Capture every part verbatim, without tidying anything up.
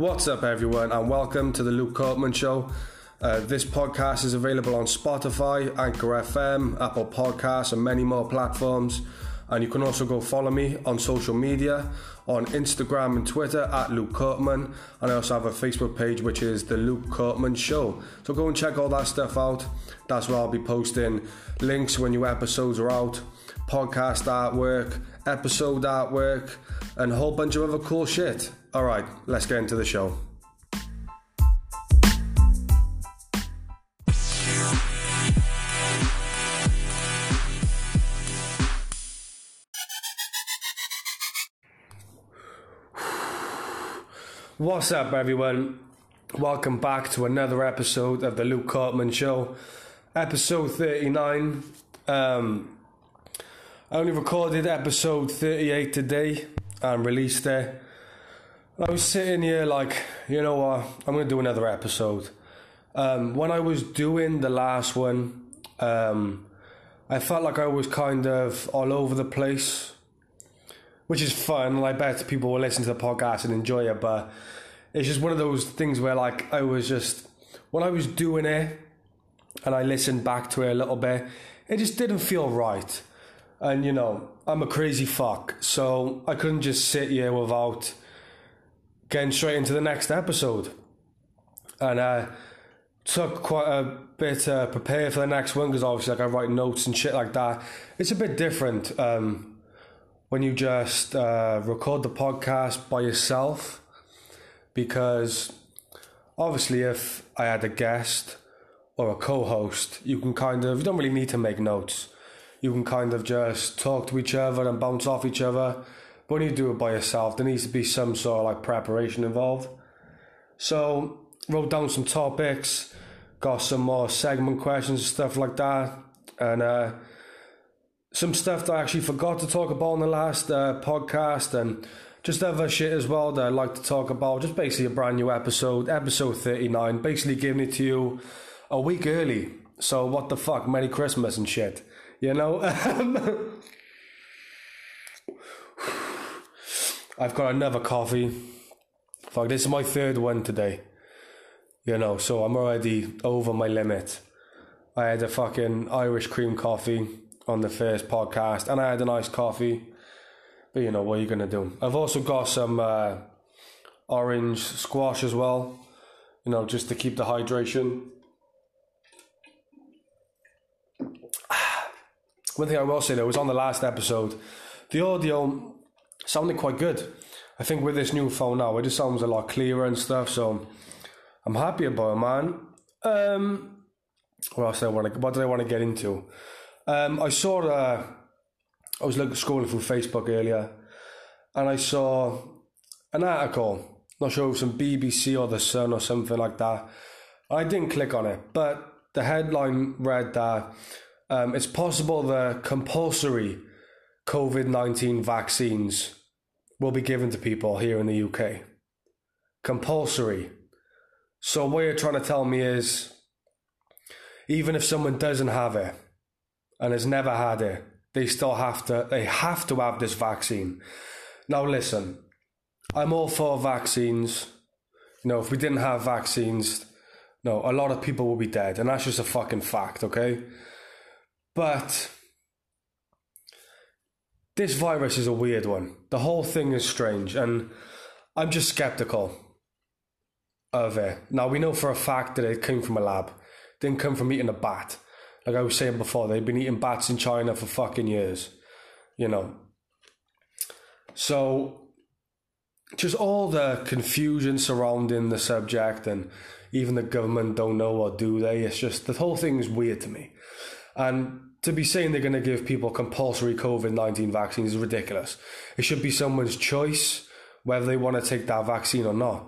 What's up, everyone, and welcome to the Luke Kortman Show. Uh, this podcast is available on Spotify, Anchor F M, Apple Podcasts, and many more platforms. And you can also go follow me on social media, on Instagram and Twitter at Luke Kortman. And I also have a Facebook page, which is The Luke Kortman Show. So go and check all that stuff out. That's where I'll be posting links when new episodes are out, podcast artwork, episode artwork, and a whole bunch of other cool shit. All right, let's get into the show. What's up, everyone? Welcome back to another episode of the Luke Kortman Show, episode thirty-nine. Um, I only recorded episode thirty-eight today and released it. I was sitting here like, you know what, I'm going to do another episode. Um, when I was doing the last one, um, I felt like I was kind of all over the place, which is fun, and I bet people will listen to the podcast and enjoy it, but it's just one of those things where, like, I was just, when I was doing it, and I listened back to it a little bit, it just didn't feel right, and, you know, I'm a crazy fuck, so I couldn't just sit here without getting straight into the next episode, and uh, took quite a bit to prepare for the next one, because obviously, like, I write notes and shit like that. It's a bit different, um, when you just uh, record the podcast by yourself, because obviously if I had a guest or a co-host, you can kind of, you don't really need to make notes. You can kind of just talk to each other and bounce off each other. But when you do it by yourself, there needs to be some sort of like preparation involved. So wrote down some topics, got some more segment questions and stuff like that, and uh, some stuff that I actually forgot to talk about on the last uh, podcast, and just other shit as well that I'd like to talk about. Just basically a brand new episode, episode thirty-nine, basically giving it to you a week early. So what the fuck, Merry Christmas and shit, you know? I've got another coffee. Fuck, this is my third one today, you know, so I'm already over my limit. I had a fucking Irish cream coffee on the first podcast, and I had a nice coffee, but you know what you're gonna do. I've also got some uh, orange squash as well, you know, just to keep the hydration. One thing I will say though was on the last episode, the audio sounded quite good. I think with this new phone now, it just sounds a lot clearer and stuff, so I'm happy about it, man. Um, what else do I want to? What do I want to get into? Um, I saw, uh, I was looking, scrolling through Facebook earlier, and I saw an article, not sure if it was from B B C or The Sun or something like that. I didn't click on it, but the headline read that um, it's possible that compulsory COVID nineteen vaccines will be given to people here in the U K. Compulsory. So what you're trying to tell me is, even if someone doesn't have it, and has never had it, they still have to, they have to have this vaccine. Now listen, I'm all for vaccines. You know, if we didn't have vaccines, no, a lot of people would be dead, and that's just a fucking fact, okay? But this virus is a weird one. The whole thing is strange, and I'm just skeptical of it. Now, we know for a fact that it came from a lab. It didn't come from eating a bat. Like I was saying before, they've been eating bats in China for fucking years, you know. So, just all the confusion surrounding the subject, and even the government don't know, or do they? It's just, the whole thing is weird to me. And to be saying they're going to give people compulsory COVID nineteen vaccines is ridiculous. It should be someone's choice whether they want to take that vaccine or not.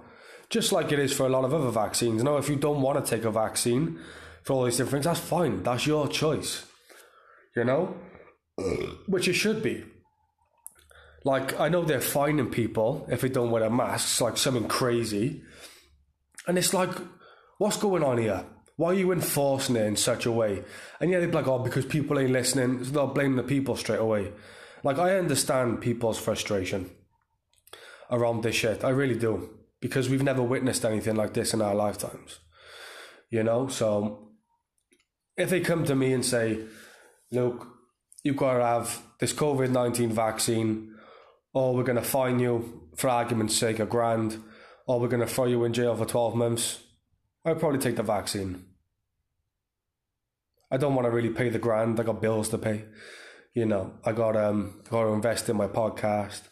Just like it is for a lot of other vaccines. Now, if you don't want to take a vaccine for all these different things, that's fine. That's your choice, you know? Which it should be. Like, I know they're fining people if they don't wear their masks, like something crazy. And it's like, what's going on here? Why are you enforcing it in such a way? And yeah, they'd be like, oh, because people ain't listening, so they'll blame the people straight away. Like, I understand people's frustration around this shit. I really do. because we've never witnessed anything like this in our lifetimes, you know? So if they come to me and say, look, you've got to have this COVID nineteen vaccine, or we're going to fine you, for argument's sake, a grand, or we're going to throw you in jail for twelve months, I'd probably take the vaccine. I don't want to really pay the grand. I got bills to pay. You know, I got um, got to invest in my podcast.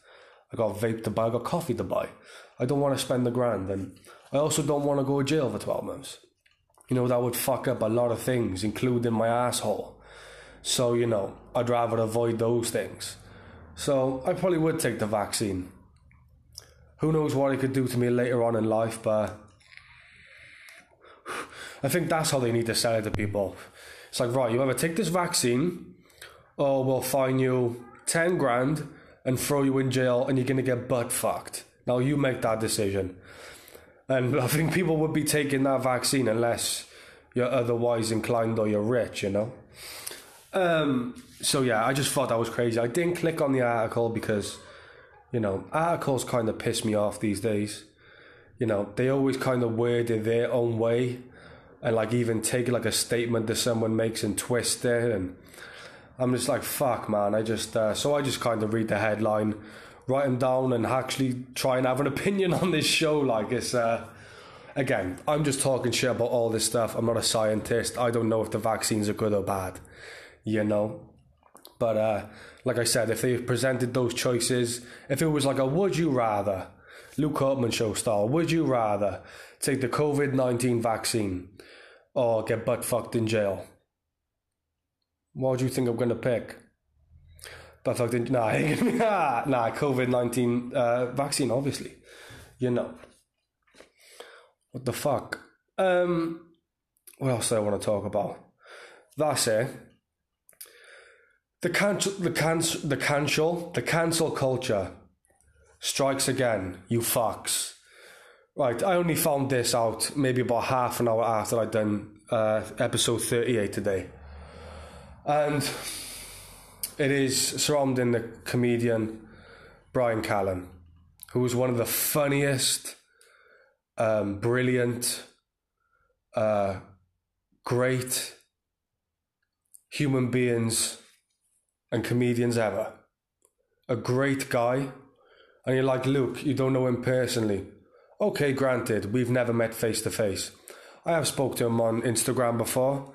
I got vape to buy. I got coffee to buy. I don't want to spend the grand. And I also don't want to go to jail for twelve months. You know, that would fuck up a lot of things, including my asshole. So, you know, I'd rather avoid those things. So I probably would take the vaccine. Who knows what it could do to me later on in life, but I think that's how they need to sell it to people. It's like, right, you either take this vaccine or we'll fine you ten grand and throw you in jail and you're going to get butt fucked. Now you make that decision. And I think people would be taking that vaccine unless you're otherwise inclined or you're rich, you know. Um, so yeah, I just thought that was crazy. I didn't click on the article because, you know, articles kind of piss me off these days. You know, they always kind of word it their own way. And like even take like a statement that someone makes and twist it, and I'm just like, fuck, man. I just uh, so I just kind of read the headline, write them down, and actually try and have an opinion on this show. Like it's uh, again, I'm just talking shit about all this stuff. I'm not a scientist. I don't know if the vaccines are good or bad, you know. But uh, like I said, if they presented those choices, if it was like a would you rather, Luke Kortman show style, would you rather take the COVID nineteen vaccine or get butt fucked in jail? What do you think I'm going to pick? Butt fucked in nah, nah, COVID nineteen uh, vaccine, obviously. You know. What the fuck? Um, what else do I want to talk about? That's it. The cancel, the cancel, the cancel, the cancel culture strikes again, you fucks. Right, I only found this out maybe about half an hour after I'd done uh, episode thirty-eight today. And it is surrounding the comedian Brian Callen, who is one of the funniest, um, brilliant, uh, great human beings and comedians ever. A great guy. And you're like, Luke, you don't know him personally. Okay, granted, we've never met face to face. I have spoke to him on Instagram before.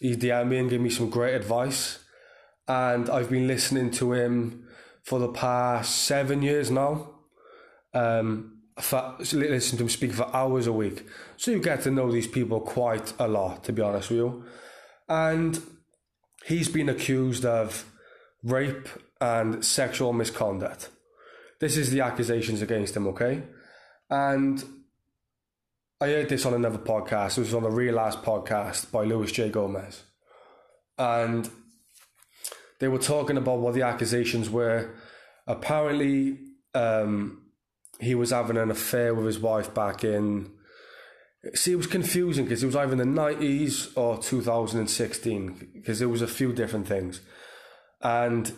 He D M'd me and gave me some great advice. And I've been listening to him for the past seven years now. Um, for, listen to him speak for hours a week. So you get to know these people quite a lot, to be honest with you. And he's been accused of rape and sexual misconduct. This is the accusations against him, okay? And I heard this on another podcast. It was on the Real Ass podcast by Luis J. Gomez. And they were talking about what the accusations were. Apparently, um, he was having an affair with his wife back in... See, it was confusing because it was either in the nineties or two thousand sixteen because there was a few different things. And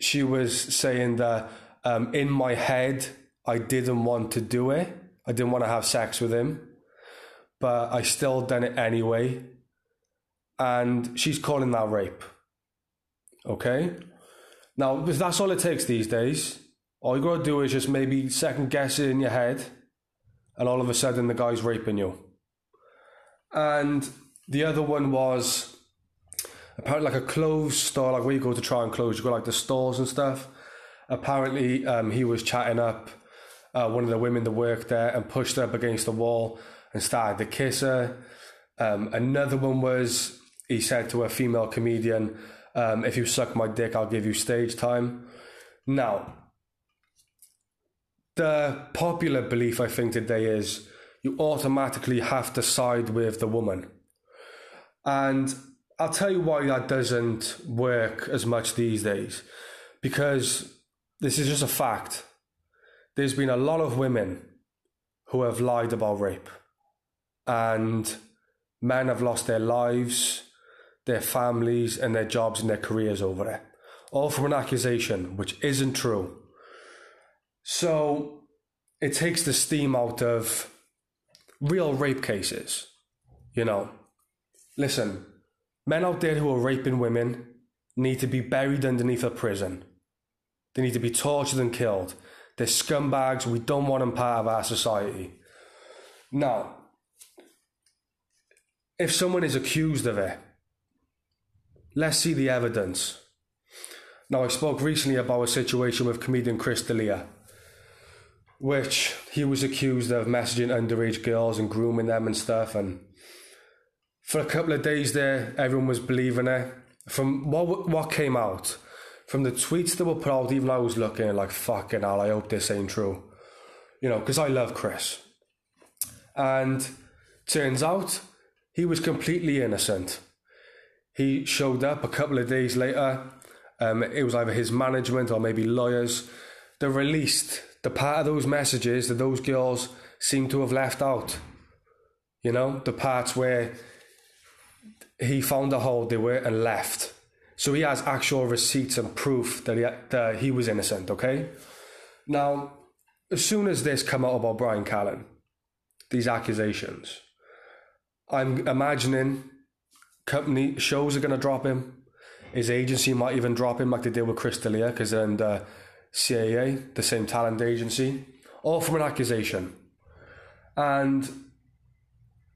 she was saying that um, in my head... I didn't want to do it. I didn't want to have sex with him. But I still done it anyway. And she's calling that rape. Okay? Now, that's all it takes these days. All you got to do is just maybe second guess it in your head. And all of a sudden, the guy's raping you. And the other one was apparently like a clothes store, like where you go to try and clothes. You go like the stores and stuff. Apparently, um, he was chatting up Uh, one of the women that worked there and pushed her up against the wall and started to kiss her. Um, another one was, he said to a female comedian, um, if you suck my dick, I'll give you stage time. Now, the popular belief, I think, today is you automatically have to side with the woman. And I'll tell you why that doesn't work as much these days, because this is just a fact. There's been a lot of women who have lied about rape, and men have lost their lives, their families, and their jobs and their careers over it, all from an accusation which isn't true. So it takes the steam out of real rape cases. You know, listen, men out there who are raping women need to be buried underneath a prison. They need to be tortured and killed. They're scumbags. We don't want them part of our society. Now, if someone is accused of it, let's see the evidence. Now, I spoke recently about a situation with comedian Chris D'Elia, which he was accused of messaging underage girls and grooming them and stuff. And for a couple of days there, everyone was believing it. From what what came out, from the tweets that were put out, even I was looking like, fucking hell, I hope this ain't true. You know, because I love Chris. And turns out, he was completely innocent. He showed up a couple of days later. Um, it was either his management or maybe lawyers that released the part of those messages that those girls seem to have left out. You know, the parts where he found a hole they were and left. So he has actual receipts and proof that he, that he was innocent, okay? Now, as soon as this came out about Brian Callen, these accusations, I'm imagining company shows are going to drop him. His agency might even drop him like they did with Chris D'Elia, because they're in the C A A, the same talent agency, all from an accusation. And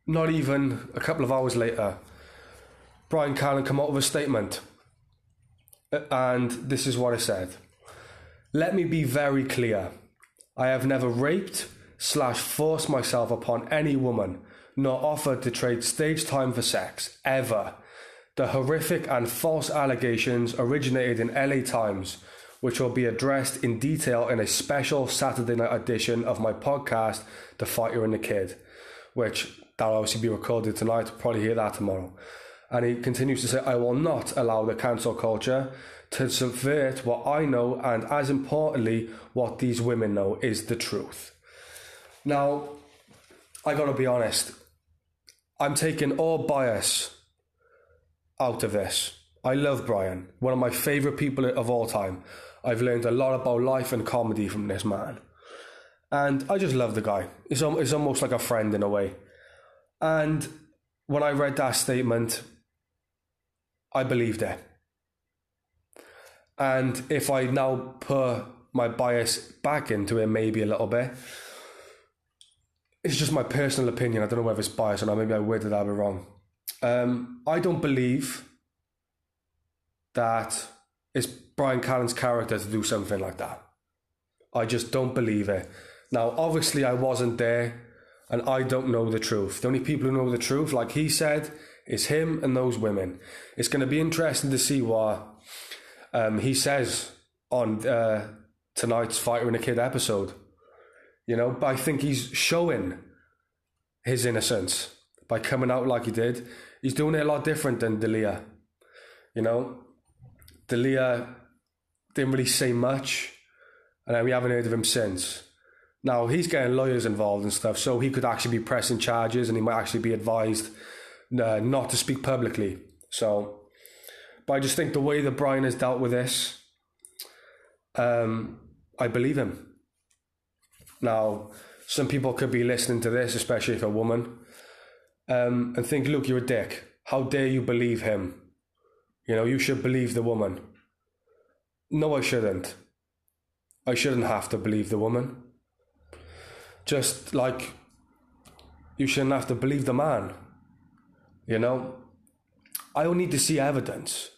not even a couple of hours later, Brian Callen came out with a statement. And this is what I said. Let me be very clear. I have never raped slash forced myself upon any woman, nor offered to trade stage time for sex, ever. The horrific and false allegations originated in L A Times, which will be addressed in detail in a special Saturday night edition of my podcast, The Fighter and the Kid, which that'll obviously be recorded tonight. You'll probably hear that tomorrow. And he continues to say, I will not allow the cancel culture to subvert what I know, and as importantly, what these women know is the truth. Now, I gotta be honest, I'm taking all bias out of this. I love Brian, one of my favourite people of all time. I've learned a lot about life and comedy from this man. And I just love the guy. It's, it's almost like a friend in a way. And when I read that statement, I believed it. And if I now put my bias back into it, maybe a little bit, it's just my personal opinion. I don't know whether it's biased or not. Maybe I worded that wrong. Um, I don't believe that it's Brian Callen's character to do something like that. I just don't believe it. Now, obviously, I wasn't there, and I don't know the truth. The only people who know the truth, like he said, is him and those women. It's going to be interesting to see what um, he says on uh, tonight's Fighter and a Kid episode. You know, but I think he's showing his innocence by coming out like he did. He's doing it a lot different than D'Elia. You know, D'Elia didn't really say much, and then we haven't heard of him since. Now, he's getting lawyers involved and stuff, so he could actually be pressing charges, and he might actually be advised uh, not to speak publicly. So, but I just think the way that Brian has dealt with this, um, I believe him. Now, some people could be listening to this, especially if a woman, um, and think, look, you're a dick. How dare you believe him? You know, you should believe the woman. No, I shouldn't. I shouldn't have to believe the woman. Just like you shouldn't have to believe the man. You know, I don't need to see evidence.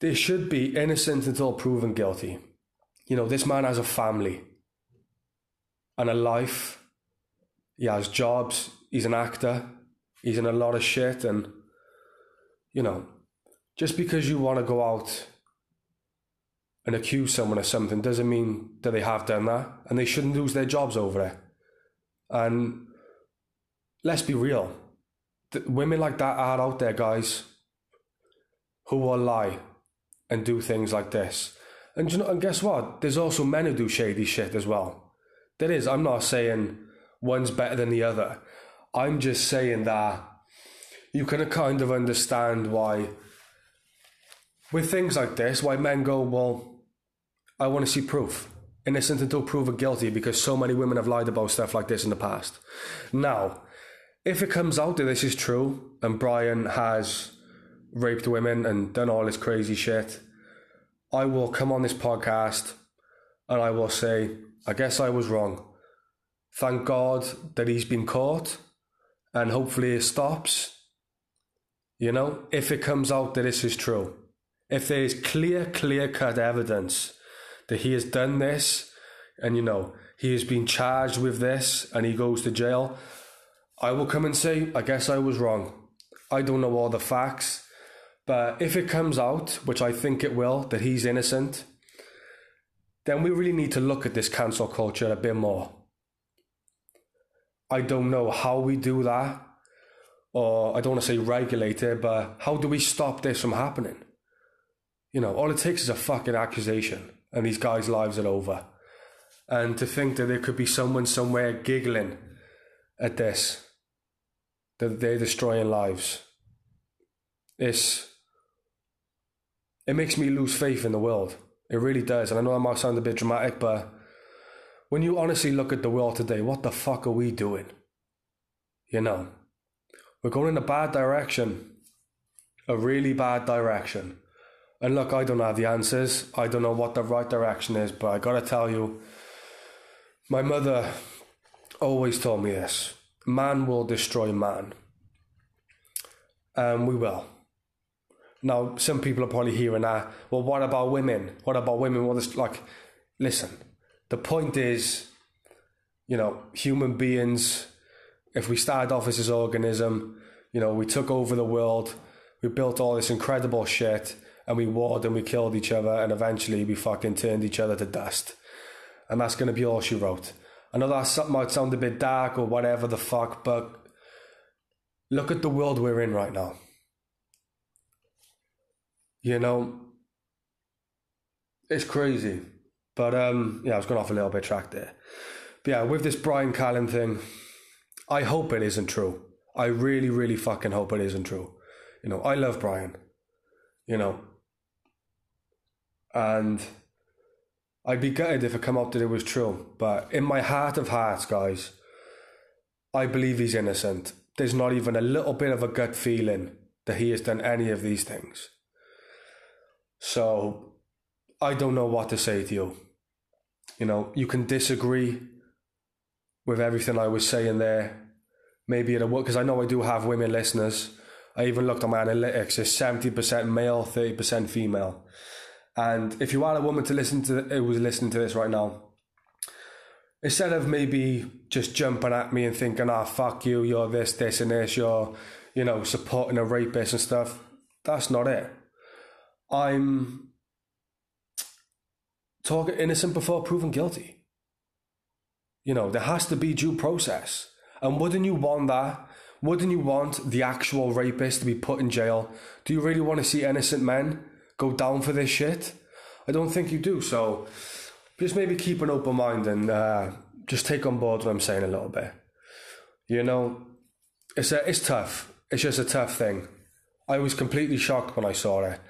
They should be innocent until proven guilty. You know, this man has a family and a life, he has jobs, he's an actor, he's in a lot of shit, and, you know, just because you want to go out and accuse someone of something doesn't mean that they have done that, and they shouldn't lose their jobs over it. And let's be real, the women like that are out there, guys, who will lie and do things like this. And, you know, and guess what? There's also men who do shady shit as well. There is. I'm not saying one's better than the other. I'm just saying that you can kind of understand why, with things like this, why men go, well, I want to see proof. innocent until proven guilty, because so many women have lied about stuff like this in the past. Now, if it comes out that this is true and Brian has raped women and done all this crazy shit, I will come on this podcast and I will say, I guess I was wrong. Thank God that he's been caught, and hopefully it stops. You know, if it comes out that this is true, if there is clear, clear-cut evidence that he has done this, and, you know, he has been charged with this and he goes to jail, I will come and say, I guess I was wrong. I don't know all the facts, but if it comes out, which I think it will, that he's innocent, then we really need to look at this cancel culture a bit more. I don't know how we do that, or I don't want to say regulate it, but how do we stop this from happening? You know, all it takes is a fucking accusation and these guys' lives are over. And to think that there could be someone somewhere giggling at this, that they're destroying lives, it's, it makes me lose faith in the world. It really does. And I know I might sound a bit dramatic, but when you honestly look at the world today, what the fuck are we doing? You know, we're going in a bad direction, a really bad direction. And look, I don't have the answers. I don't know what the right direction is, but I gotta tell you, my mother always told me this: man will destroy man. And we will. Now, some people are probably hearing that, well, what about women? What about women? What is, like, listen. The point is, you know, human beings, if we started off as this organism, you know, we took over the world, we built all this incredible shit, and we warred and we killed each other, and eventually we fucking turned each other to dust. And that's going to be all she wrote. I know that might sound a bit dark or whatever the fuck, but look at the world we're in right now. You know, it's crazy. But, um, yeah, I was going off a little bit track there. But, yeah, with this Brian Callen thing, I hope it isn't true. I really, really fucking hope it isn't true. You know, I love Brian, you know. And I'd be gutted if it come out that it was true. But in my heart of hearts, guys, I believe he's innocent. There's not even a little bit of a gut feeling that he has done any of these things. So I don't know what to say to you. You know, you can disagree with everything I was saying there. Maybe it'll work, because I know I do have women listeners. I even looked at my analytics. It's seventy percent male, thirty percent female. And if you are a woman to listen to, who's listening to this right now, instead of maybe just jumping at me and thinking, ah, oh, fuck you, you're this, this, and this, you're, you know, supporting a rapist and stuff, that's not it. I'm talk innocent before proven guilty. You know, there has to be due process. And wouldn't you want that? Wouldn't you want the actual rapist to be put in jail? Do you really want to see innocent men go down for this shit? I don't think you do. So just maybe keep an open mind and uh, just take on board what I'm saying a little bit. You know, it's a, it's tough. It's just a tough thing. I was completely shocked when I saw it.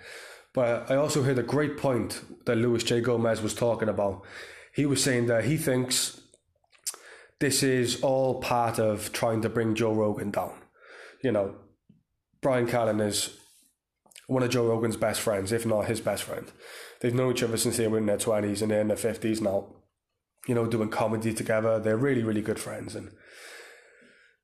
But I also heard a great point that Luis J. Gomez was talking about. He was saying that he thinks this is all part of trying to bring Joe Rogan down. You know, Brian Callen is one of Joe Rogan's best friends, if not his best friend. They've known each other since they were in their twenties, and they're in their fifties now, you know, doing comedy together. They're really, really good friends. And,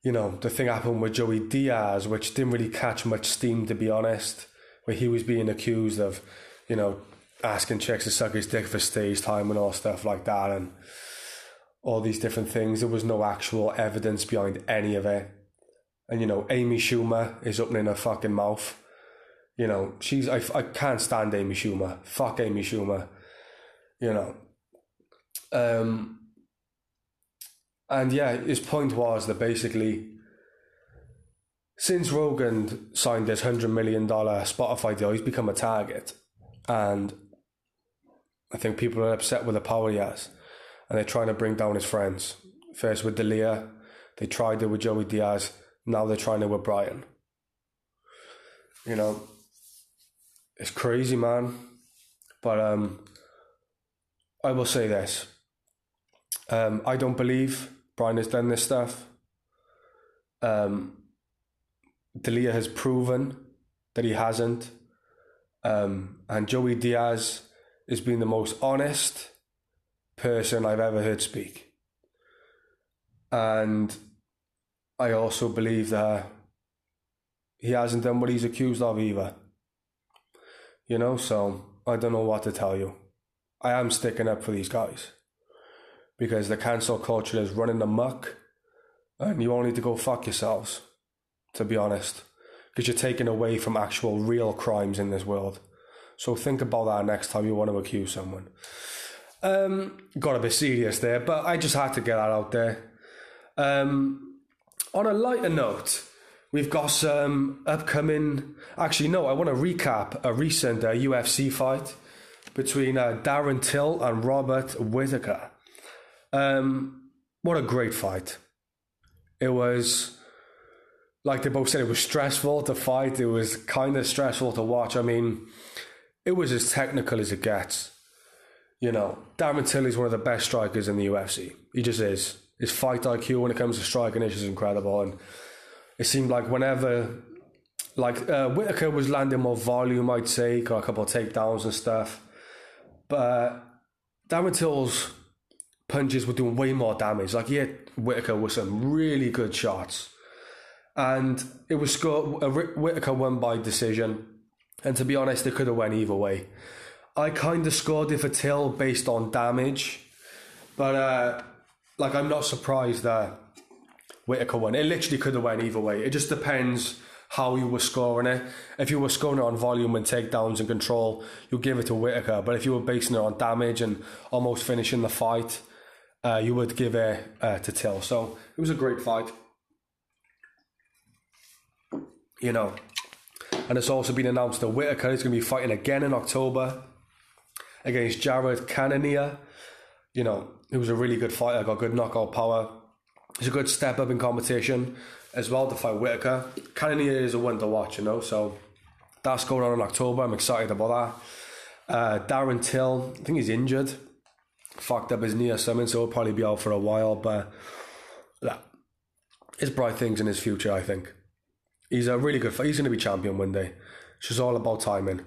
you know, the thing happened with Joey Diaz, which didn't really catch much steam, to be honest, where he was being accused of, you know, asking chicks to suck his dick for stage time and all stuff like that and all these different things. There was no actual evidence behind any of it. And, you know, Amy Schumer is opening her fucking mouth. You know, she's, I, I can't stand Amy Schumer. Fuck Amy Schumer. You know. Um, and, yeah, his point was that basically, since Rogan signed this one hundred million dollars Spotify deal, he's become a target. And I think people are upset with the power he has. And they're trying to bring down his friends. First with D'Elia, they tried it with Joey Diaz, now they're trying it with Brian. You know, it's crazy, man. But um, I will say this. Um, I don't believe Brian has done this stuff. Um, D'Elia has proven that he hasn't. Um, and Joey Diaz has been the most honest person I've ever heard speak. And I also believe that he hasn't done what he's accused of either. You know, so I don't know what to tell you. I am sticking up for these guys, because the cancel culture is running amok, and you all need to go fuck yourselves, to be honest, because you're taking away from actual real crimes in this world. So think about that next time you want to accuse someone. Um, got a bit serious there, but I just had to get that out there. Um, on a lighter note, we've got some upcoming... Actually, no, I want to recap a recent uh, U F C fight between uh, Darren Till and Robert Whittaker. Um, what a great fight. It was... Like they both said, it was stressful to fight. It was kind of stressful to watch. I mean, it was as technical as it gets. You know, Darren Till is one of the best strikers in the U F C. He just is. His fight I Q when it comes to striking is incredible. And it seemed like whenever... Like, uh, Whittaker was landing more volume, I'd say. Got a couple of takedowns and stuff. But uh, Darren Till's punches were doing way more damage. Like, he hit Whittaker with some really good shots. And it was scored, Whittaker won by decision. And to be honest, it could have went either way. I kind of scored it for Till based on damage. But, uh, like, I'm not surprised that Whittaker won. It literally could have went either way. It just depends how you were scoring it. If you were scoring it on volume and takedowns and control, you'll give it to Whittaker. But if you were basing it on damage and almost finishing the fight, uh, you would give it uh, to Till. So it was a great fight. You know, and it's also been announced that Whittaker is going to be fighting again in October against Jared Cannonier. You know, who was a really good fighter, got good knockout power. It's a good step up in competition as well to fight Whittaker. Cannonier is a one to watch, you know, so that's going on in October. I'm excited about that. Uh, Darren Till, I think he's injured. Fucked up his knee or something, so he'll probably be out for a while, but yeah, it's bright things in his future, I think. He's a really good fight. He's going to be champion one day. It's just all about timing.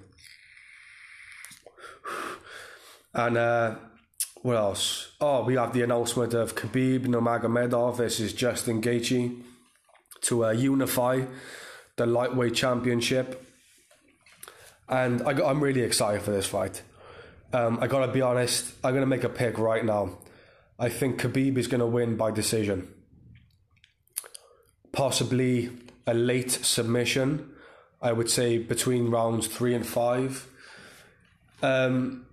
And uh, what else? Oh, we have the announcement of Khabib Nurmagomedov versus Justin Gaethje to uh, unify the lightweight championship. And I got, I'm really excited for this fight. Um, I got to be honest. I'm going to make a pick right now. I think Khabib is going to win by decision. Possibly... a late submission, I would say between rounds three and five. Um,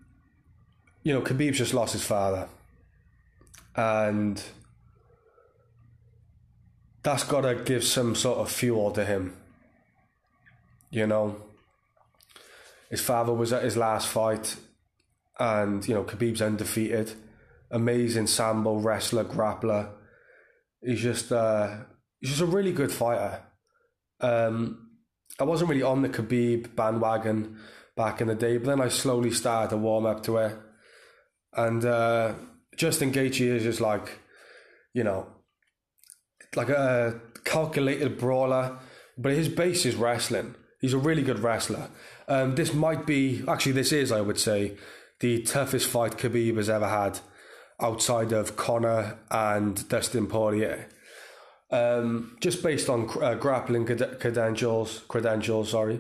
you know, Khabib's just lost his father. And that's got to give some sort of fuel to him. You know, his father was at his last fight and, you know, Khabib's undefeated. Amazing sambo, wrestler, grappler. He's just, uh, he's just a really good fighter. Um, I wasn't really on the Khabib bandwagon back in the day, but then I slowly started to warm up to it. And uh, Justin Gaethje is just like, you know, like a calculated brawler, but his base is wrestling. He's a really good wrestler. Um, this might be, actually this is, I would say, the toughest fight Khabib has ever had outside of Conor and Dustin Poirier. Um, just based on uh, grappling credentials, credentials, sorry,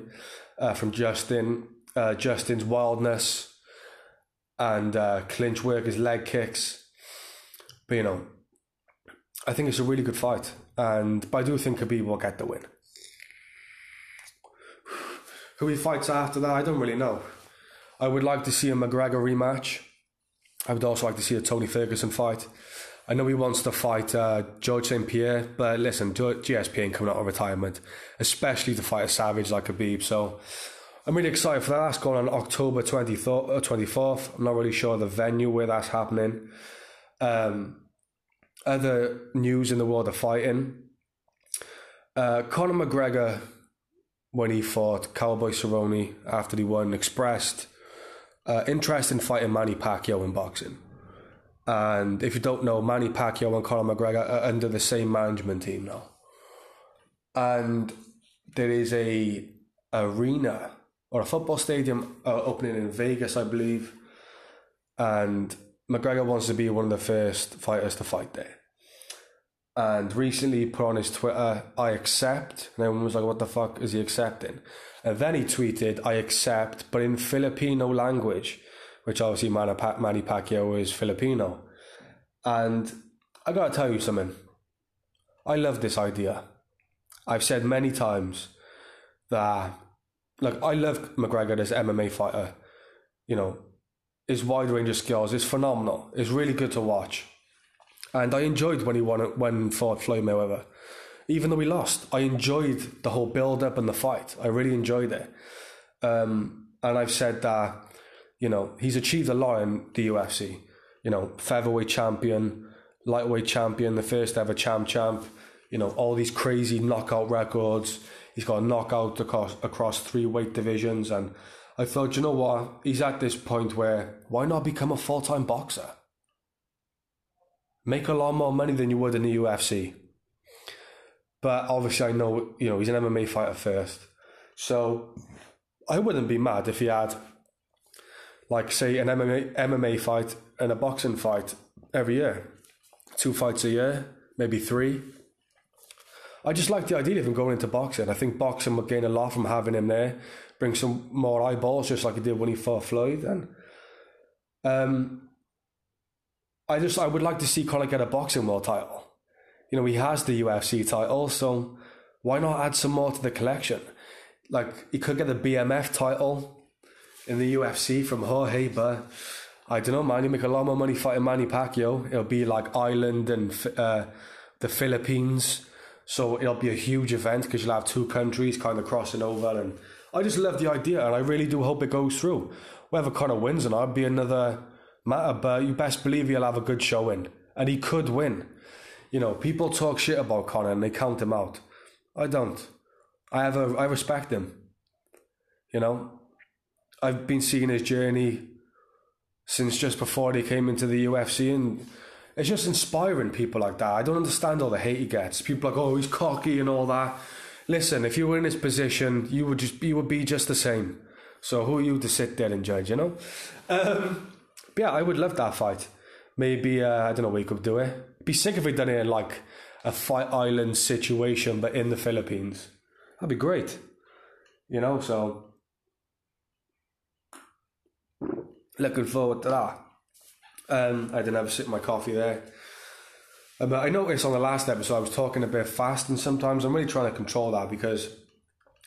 uh, from Justin, uh, Justin's wildness and uh, clinch work, his leg kicks. But, you know, I think it's a really good fight. And but I do think Khabib will get the win. Who he fights after that, I don't really know. I would like to see a McGregor rematch. I would also like to see a Tony Ferguson fight. I know he wants to fight uh, George Saint Pierre, but listen, G S P ain't coming out of retirement, especially to fight a savage like Khabib. So I'm really excited for that. That's going on October twenty-fourth. I'm not really sure the venue where that's happening. Um, other news in the world of fighting. Uh, Conor McGregor, when he fought Cowboy Cerrone after he won, expressed uh, interest in fighting Manny Pacquiao in boxing. And if you don't know, Manny Pacquiao and Conor McGregor are under the same management team now. And there is a arena or a football stadium uh, opening in Vegas, I believe. And McGregor wants to be one of the first fighters to fight there. And recently he put on his Twitter, "I accept." And everyone was like, what the fuck is he accepting? And then he tweeted, "I accept," but in Filipino language, which obviously Manny Pacquiao is Filipino. And I gotta tell you something. I love this idea. I've said many times that, like, I love McGregor as an M M A fighter. You know, his wide range of skills is phenomenal. It's really good to watch. And I enjoyed when he won it, when fought Floyd Mayweather. Even though he lost, I enjoyed the whole build-up and the fight. I really enjoyed it. Um, and I've said that, you know, he's achieved a lot in the U F C. You know, featherweight champion, lightweight champion, the first ever champ champ. You know, all these crazy knockout records. He's got a knockout across, across three weight divisions. And I thought, you know what? He's at this point where, why not become a full-time boxer? Make a lot more money than you would in the U F C. But obviously I know, you know, he's an M M A fighter first. So I wouldn't be mad if he had, like, say, an M M A, M M A fight and a boxing fight every year. Two fights a year, maybe three. I just like the idea of him going into boxing. I think boxing would gain a lot from having him there. Bring some more eyeballs, just like he did when he fought Floyd. And um, I just I would like to see Conor get a boxing world title. You know, he has the U F C title, so why not add some more to the collection? Like, he could get the B M F title in the U F C from Jorge, but I don't know, man. You make a lot more money fighting Manny Pacquiao. It'll be like Ireland and uh, the Philippines. So it'll be a huge event because you'll have two countries kind of crossing over. And I just love the idea, and I really do hope it goes through. Whether Conor wins or not would be another matter, but you best believe he'll have a good showing. And he could win. You know, people talk shit about Conor and they count him out. I don't. I have a, I respect him. You know? I've been seeing his journey since just before he came into the U F C, and it's just inspiring people like that. I don't understand all the hate he gets. People are like, oh, he's cocky and all that. Listen, if you were in his position, you would just you would be just the same. So who are you to sit there and judge, you know? Um, but yeah, I would love that fight. Maybe, uh, I don't know where he could do it. It'd be sick if he'd done it in like a fight island situation, but in the Philippines. That'd be great. You know, so looking forward to that. Um, I didn't have a sip of my coffee there. But I noticed on the last episode I was talking a bit fast, and sometimes I'm really trying to control that because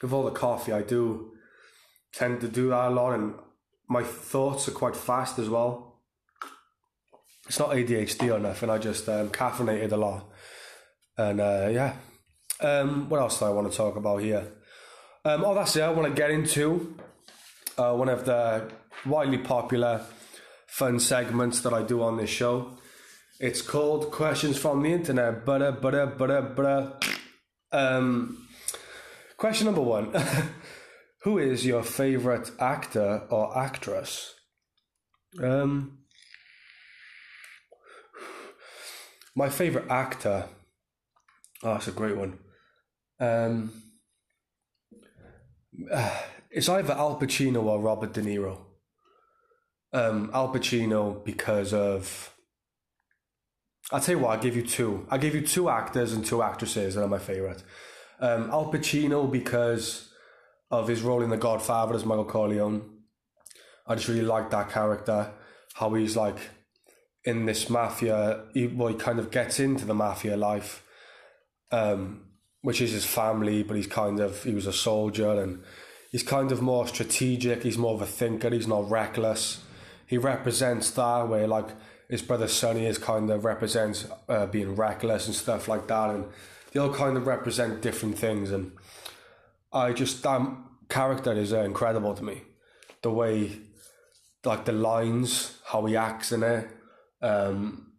with all the coffee I do tend to do that a lot, and my thoughts are quite fast as well. It's not A D H D or nothing. I just um, caffeinated a lot. And uh, yeah. Um, what else do I want to talk about here? Um, oh, that's it. I want to get into uh, one of the widely popular fun segments that I do on this show. It's called Questions from the Internet. Butter, butter, butter, butter. Um, question number one. Who is your favourite actor or actress? Um, my favourite actor. Oh, that's a great one. Um, it's either Al Pacino or Robert De Niro. Um, Al Pacino, because of, I'll tell you what, I'll give you two. I'll give you two actors and two actresses that are my favourite. Um, Al Pacino, because of his role in The Godfather as Michael Corleone. I just really like that character. How he's like in this mafia, he, well, he kind of gets into the mafia life, um, which is his family, but he's kind of, he was a soldier, and he's kind of more strategic. He's more of a thinker. He's not reckless. He represents that where, like, his brother Sonny is kind of represents uh, being reckless and stuff like that, and they all kind of represent different things. And I just, that character is uh, incredible to me. The way, like, the lines, how he acts in it. Um,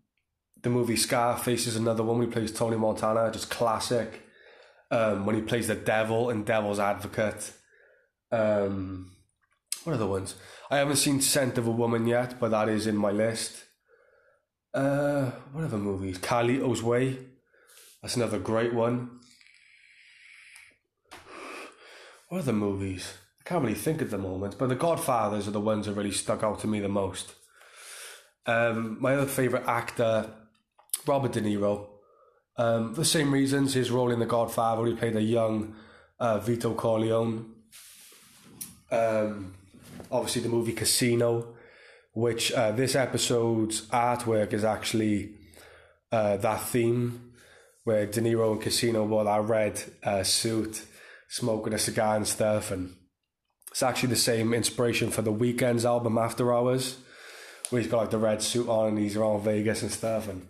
the movie Scarface is another one. He plays Tony Montana, just classic. Um, when he plays the devil in Devil's Advocate. Um, what are the ones? I haven't seen Scent of a Woman yet, but that is in my list. Uh, what other movies? Carlito's Way. That's another great one. What other movies? I can't really think at the moment, but The Godfathers are the ones that really stuck out to me the most. Um, my other favourite actor, Robert De Niro. Um, for the same reasons, his role in The Godfather, he played a young uh, Vito Corleone. Um, obviously the movie Casino, which uh, this episode's artwork is actually uh, that theme, where De Niro in Casino wore that red uh, suit, smoking a cigar and stuff, and it's actually the same inspiration for The Weeknd's album After Hours, where he's got like the red suit on and he's around Vegas and stuff. And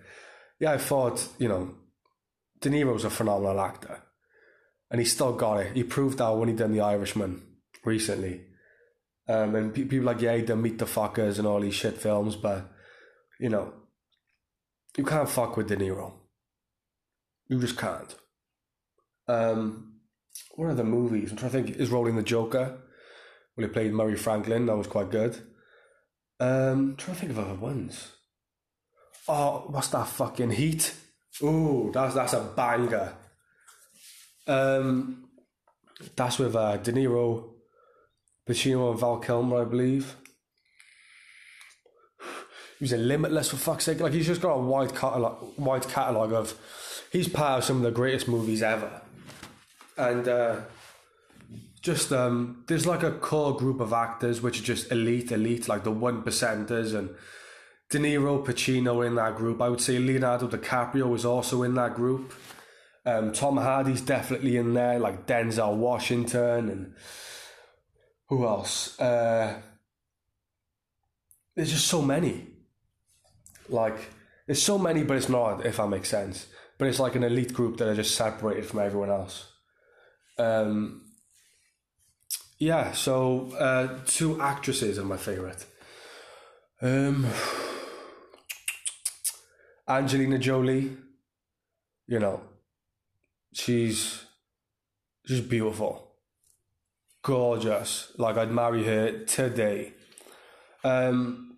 yeah, I thought, you know, De Niro's a phenomenal actor, and he still got it. He proved that when he done The Irishman recently. Um, and people like, yeah, he done Meet the Fuckers and all these shit films, but, you know, you can't fuck with De Niro. You just can't. Um, what are the movies? I'm trying to think. His role in The Joker, when he played Murray Franklin, that was quite good. Um, I'm trying to think of other ones. Oh, what's that fucking Heat? Ooh, that's that's a banger. Um, that's with uh, De Niro, Pacino and Val Kilmer, I believe. He was in Limitless, for fuck's sake. Like, he's just got a wide catalog, wide catalog of. He's part of some of the greatest movies ever, and uh, just um, there's like a core group of actors which are just elite, elite, like the one percenters, and De Niro, Pacino in that group. I would say Leonardo DiCaprio is also in that group. Um, Tom Hardy's definitely in there, like Denzel Washington and. Who else? Uh, there's just so many. Like, there's so many, but it's not, if that makes sense. But it's like an elite group that are just separated from everyone else. Um, yeah, so uh, two actresses are my favourite. Um, Angelina Jolie, you know, she's she's beautiful. Gorgeous, like I'd marry her today. Um,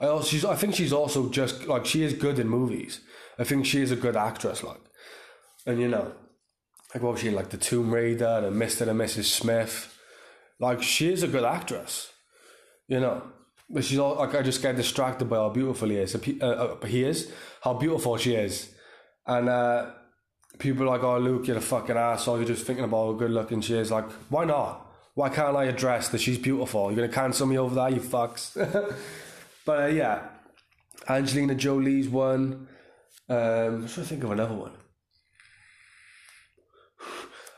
I also, she's, I think she's also just like she is good in movies. I think she is a good actress, like, and you know, like what was she in, like the Tomb Raider and Mister and Missus Smith. Like she is a good actress, you know. But she's all like I just get distracted by how beautiful he is. Uh, he is how beautiful she is, and uh, people are like, oh Luke, you're a fucking asshole. You're just thinking about how good looking she is. Like, why not? Why can't I address that she's beautiful? You're going to cancel me over that, you fucks. But uh, yeah, Angelina Jolie's one. Um, I'm trying to think of another one.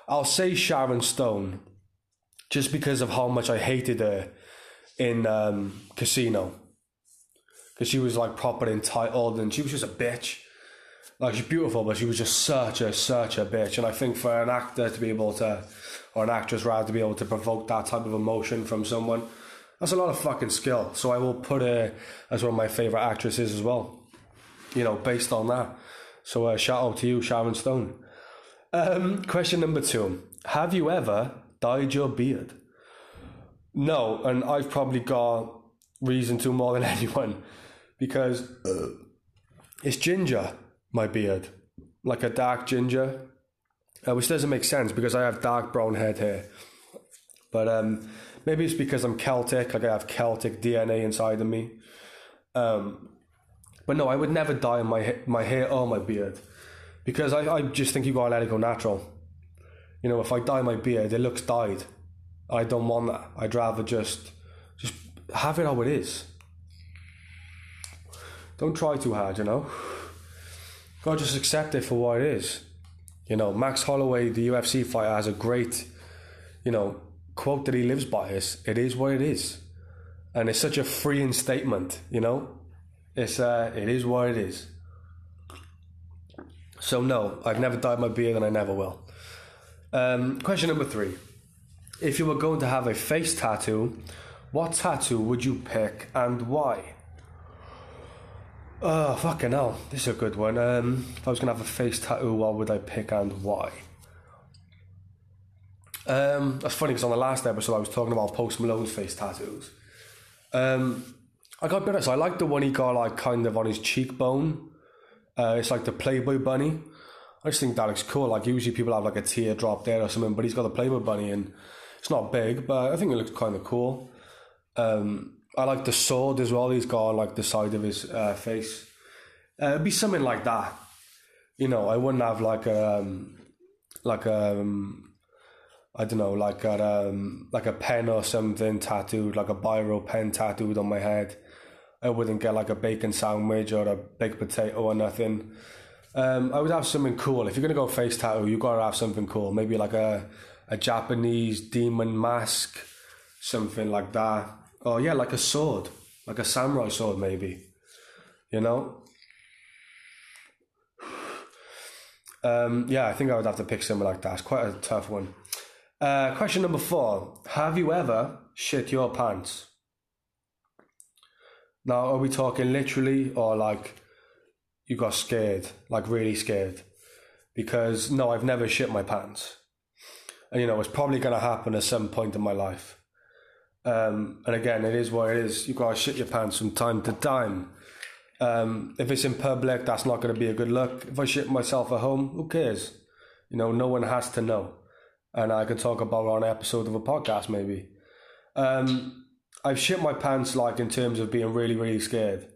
I'll say Sharon Stone, just because of how much I hated her in um, Casino. Because she was like proper entitled and she was just a bitch. Like, she's beautiful, but she was just such a, such a bitch. And I think for an actor to be able to, or an actress rather, to be able to provoke that type of emotion from someone, that's a lot of fucking skill. So I will put her as one of my favourite actresses as well, you know, based on that. So uh, shout out to you, Sharon Stone. Um, question number two. Have you ever dyed your beard? No, and I've probably got reason to more than anyone, because it's ginger. My beard, like a dark ginger, uh, which doesn't make sense because I have dark brown head hair, but um, maybe it's because I'm Celtic, like I have Celtic D N A inside of me. Um, but no, I would never dye my my hair or my beard, because I, I just think you gotta let it go natural. You know, if I dye my beard, it looks dyed. I don't want that. I'd rather just just have it how it is. Don't try too hard, you know. Gotta just accept it for what it is. You know, Max Holloway, the U F C fighter, has a great, you know, quote that he lives by is, it is what it is. And it's such a freeing statement, you know? It's, uh, it is what it is. So no, I've never dyed my beard and I never will. Um, question number three. If you were going to have a face tattoo, what tattoo would you pick and why? Oh, fucking hell. This is a good one. Um, if I was going to have a face tattoo, what would I pick and why? Um, that's funny because on the last episode I was talking about Post Malone's face tattoos. Um, I got better. So I like the one he got like kind of on his cheekbone. Uh, it's like the Playboy bunny. I just think that looks cool. Like usually people have like a teardrop there or something, but he's got the Playboy bunny and it's not big, but I think it looks kind of cool. Um, I like the sword as well. He's got like the side of his uh, face. Uh, it'd be something like that. You know, I wouldn't have like a, um, like a, um, I don't know, like a, um, like a pen or something tattooed, like a biro pen tattooed on my head. I wouldn't get like a bacon sandwich or a baked potato or nothing. Um, I would have something cool. If you're going to go face tattoo, you've got to have something cool. Maybe like a, a Japanese demon mask, something like that. Or yeah, like a sword, like a samurai sword maybe, you know? Um, yeah, I think I would have to pick something like that. It's quite a tough one. Uh, question number four. Have you ever shit your pants? Now, are we talking literally or like you got scared, like really scared? Because no, I've never shit my pants. And you know, it's probably going to happen at some point in my life. Um, and again, it is what it is. You got to shit your pants from time to time. Um, if it's in public, that's not going to be a good look. If I shit myself at home, who cares? You know, no one has to know. And I can talk about it on an episode of a podcast, maybe. Um, I've shit my pants, like, in terms of being really, really scared.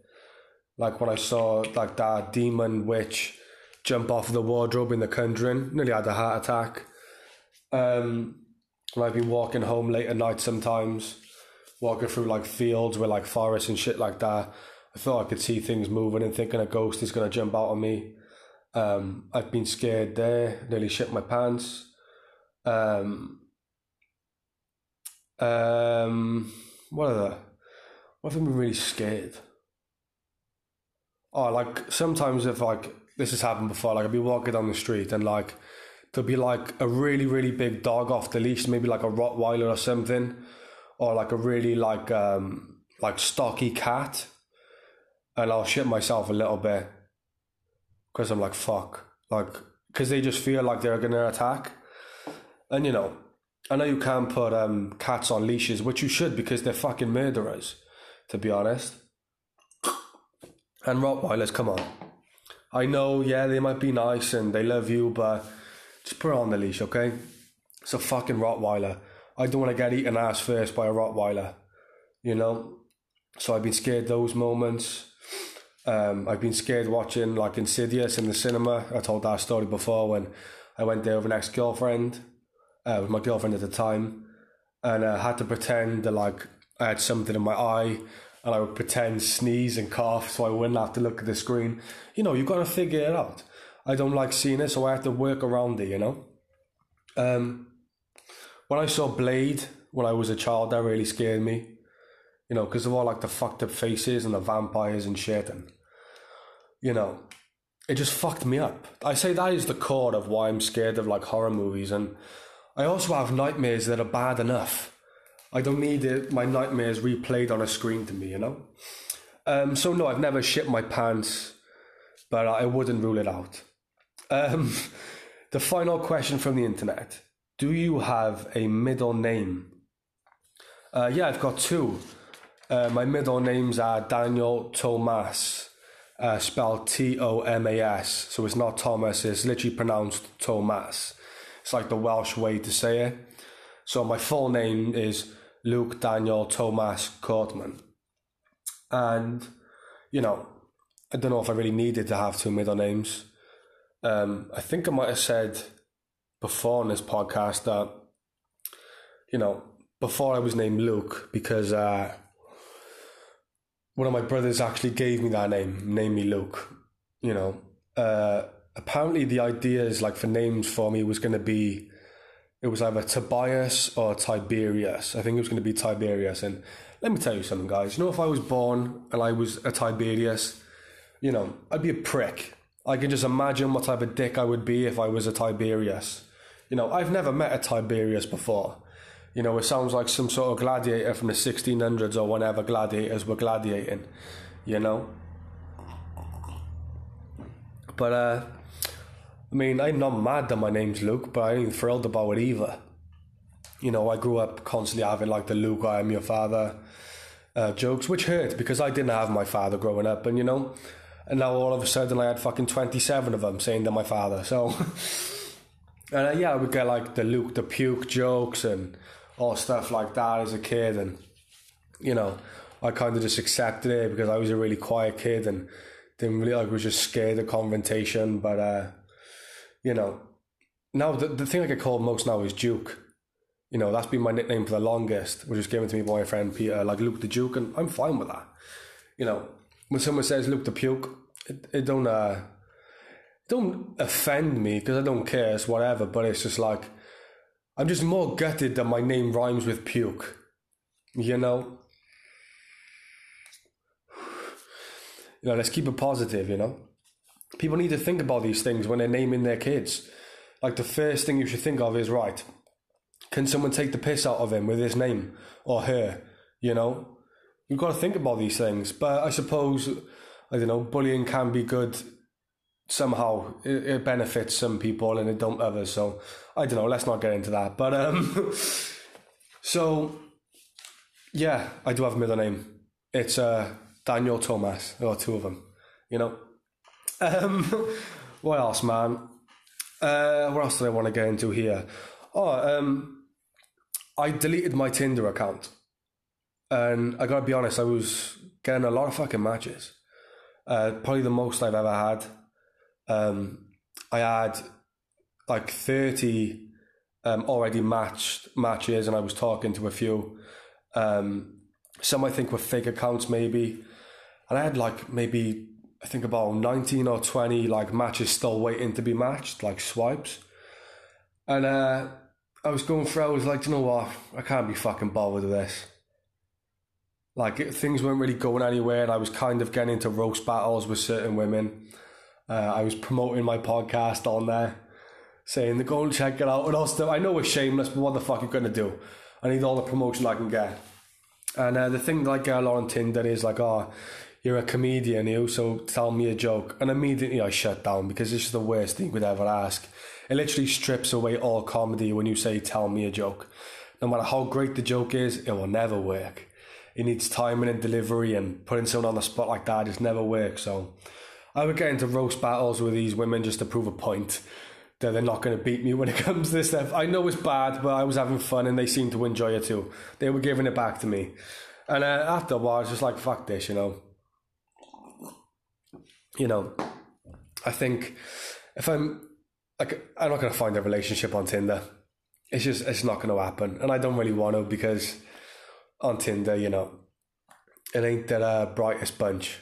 Like, when I saw, like, that demon witch jump off the wardrobe in The Conjuring. Nearly had a heart attack. Um, and I've been walking home late at night sometimes. Walking through, like, fields with, like, forests and shit like that. I thought I could see things moving and thinking a ghost is going to jump out on me. Um, I've been scared there, nearly shit my pants. Um, um, what other? What have I been really scared? Oh, like sometimes if like, this has happened before, like I'd be walking down the street and like, there'll be like a really, really big dog off the leash, maybe like a Rottweiler or something, or like a really like, um, like stocky cat. And I'll shit myself a little bit because I'm like, fuck. Like, because they just feel like they're going to attack. And, you know, I know you can put um, cats on leashes, which you should because they're fucking murderers, to be honest. And Rottweilers, come on. I know, yeah, they might be nice and they love you, but just put it on the leash, okay? It's a fucking Rottweiler. I don't want to get eaten ass first by a Rottweiler, you know? So I've been scared those moments. Um, I've been scared watching like Insidious in the cinema. I told that story before when I went there with an ex-girlfriend, uh, with my girlfriend at the time, and I had to pretend that like I had something in my eye, and I would pretend sneeze and cough so I wouldn't have to look at the screen. You know, you've got to figure it out. I don't like seeing it, so I have to work around it, you know. Um, when I saw Blade when I was a child, that really scared me. You know, because of all, like, the fucked up faces and the vampires and shit. And, you know, it just fucked me up. I say that is the core of why I'm scared of, like, horror movies. And I also have nightmares that are bad enough. I don't need it, my nightmares replayed on a screen to me, you know? Um, so, no, I've never shit my pants, but I wouldn't rule it out. Um, the final question from the internet. Do you have a middle name? Uh, yeah, I've got two. Uh, my middle names are Daniel Tomas, uh, spelled T O M A S. So it's not Thomas, it's literally pronounced Tomas. It's like the Welsh way to say it. So my full name is Luke Daniel Tomas Kortman. And, you know, I don't know if I really needed to have two middle names. Um, I think I might have said before on this podcast that, you know, before I was named Luke, because... Uh, One of my brothers actually gave me that name, named me Luke, you know. Uh, apparently the ideas like for names for me was going to be, it was either Tobias or Tiberius. I think it was going to be Tiberius. And let me tell you something, guys. You know, if I was born and I was a Tiberius, you know, I'd be a prick. I can just imagine what type of dick I would be if I was a Tiberius. You know, I've never met a Tiberius before. You know, it sounds like some sort of gladiator from the sixteen hundreds or whenever gladiators were gladiating, you know. But, uh, I mean, I'm not mad that my name's Luke, but I ain't thrilled about it either. You know, I grew up constantly having, like, the Luke, I am your father, uh, jokes, which hurt because I didn't have my father growing up, and you know, and now all of a sudden I had fucking twenty-seven of them saying they're my father. So, and uh, yeah, I would get like the Luke the puke jokes and all stuff like that as a kid, and you know, I kind of just accepted it because I was a really quiet kid and didn't really, like, was just scared of confrontation. But uh, you know, now the the thing I get called most now is Duke. You know, that's been my nickname for the longest, which was given to me by my friend Peter, like Luke the Duke, and I'm fine with that. You know, when someone says Luke the Puke, it, it don't uh, it don't offend me because I don't care, it's whatever. But it's just like, I'm just more gutted that my name rhymes with puke. You know, you know, let's keep it positive. You know, people need to think about these things when they're naming their kids. Like, the first thing you should think of is, right, can someone take the piss out of him with his name or her? You know, you've got to think about these things. But I suppose, I don't know, bullying can be good somehow. It, it benefits some people and it don't others. So I don't know, let's not get into that. But um, so yeah, I do have a middle name. It's uh, Daniel Thomas. There are two of them, you know. Um, what else, man? Uh, what else do I want to get into here? Oh, um. I deleted my Tinder account, and I gotta be honest, I was getting a lot of fucking matches, uh, probably the most I've ever had. Um, I had like thirty um, already matched matches, and I was talking to a few. Um, some I think were fake accounts maybe, and I had like maybe I think about nineteen or twenty like matches still waiting to be matched, like swipes. And uh, I was going through, I was like, you know what, I can't be fucking bothered with this. Like, it, things weren't really going anywhere, and I was kind of getting into roast battles with certain women. Uh, I was promoting my podcast on there, saying, go and check it out. And also, I know it's shameless, but what the fuck are you going to do? I need all the promotion I can get. And uh, the thing that I get a lot on Tinder is like, oh, you're a comedian, you, so tell me a joke. And immediately I shut down, because this is the worst thing you could ever ask. It literally strips away all comedy when you say, tell me a joke. No matter how great the joke is, it will never work. It needs timing and delivery, and putting someone on the spot like that just never works. So I would get into roast battles with these women just to prove a point that they're not going to beat me when it comes to this stuff. I know it's bad, but I was having fun and they seemed to enjoy it too. They were giving it back to me. And uh, after a while, I was just like, fuck this, you know. You know, I think if I'm... Like, I'm not going to find a relationship on Tinder. It's just, it's not going to happen. And I don't really want to, because on Tinder, you know, it ain't the uh, brightest bunch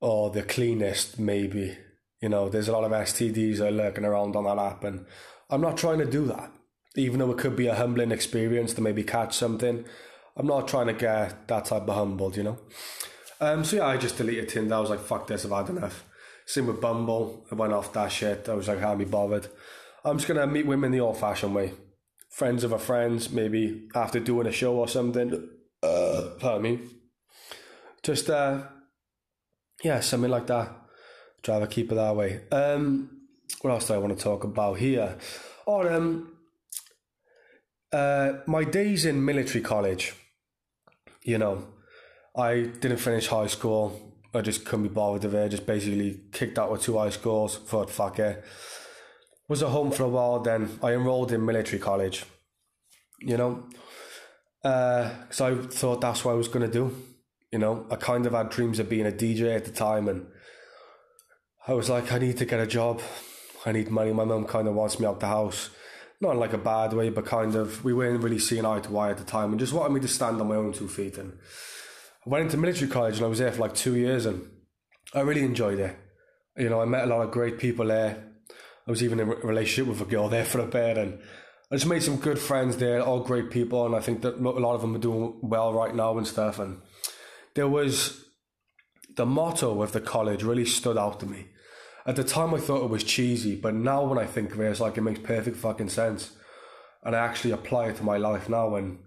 or the cleanest, maybe. You know, there's a lot of S T Ds that are lurking around on that app, and I'm not trying to do that. Even though it could be a humbling experience to maybe catch something, I'm not trying to get that type of humbled, you know. Um, so yeah, I just deleted Tinder. I was like, fuck this, I've had enough. Same with Bumble. I went off that shit. I was like, can't be bothered. I'm just going to meet women the old-fashioned way. Friends of a friends, maybe after doing a show or something. Uh, pardon me. Just, uh, yeah, something like that. Try to keep it that way. Um, what else do I want to talk about here? Oh, um, uh, my days in military college. You know, I didn't finish high school. I just couldn't be bothered with it. I just basically kicked out with two high schools. Thought, fuck it. Was at home for a while, then I enrolled in military college. You know? Uh, so I thought that's what I was going to do. You know? I kind of had dreams of being a D J at the time, and I was like, I need to get a job. I need money. My mum kind of wants me out the house. Not in like a bad way, but kind of, we weren't really seeing eye to eye at the time, and just wanted me to stand on my own two feet. And I went into military college, and I was there for like two years and I really enjoyed it. You know, I met a lot of great people there. I was even in a relationship with a girl there for a bit, and I just made some good friends there, all great people, and I think that a lot of them are doing well right now and stuff. And there was, the motto of the college really stood out to me. At the time I thought it was cheesy, but now when I think of it, it's like it makes perfect fucking sense. And I actually apply it to my life now, and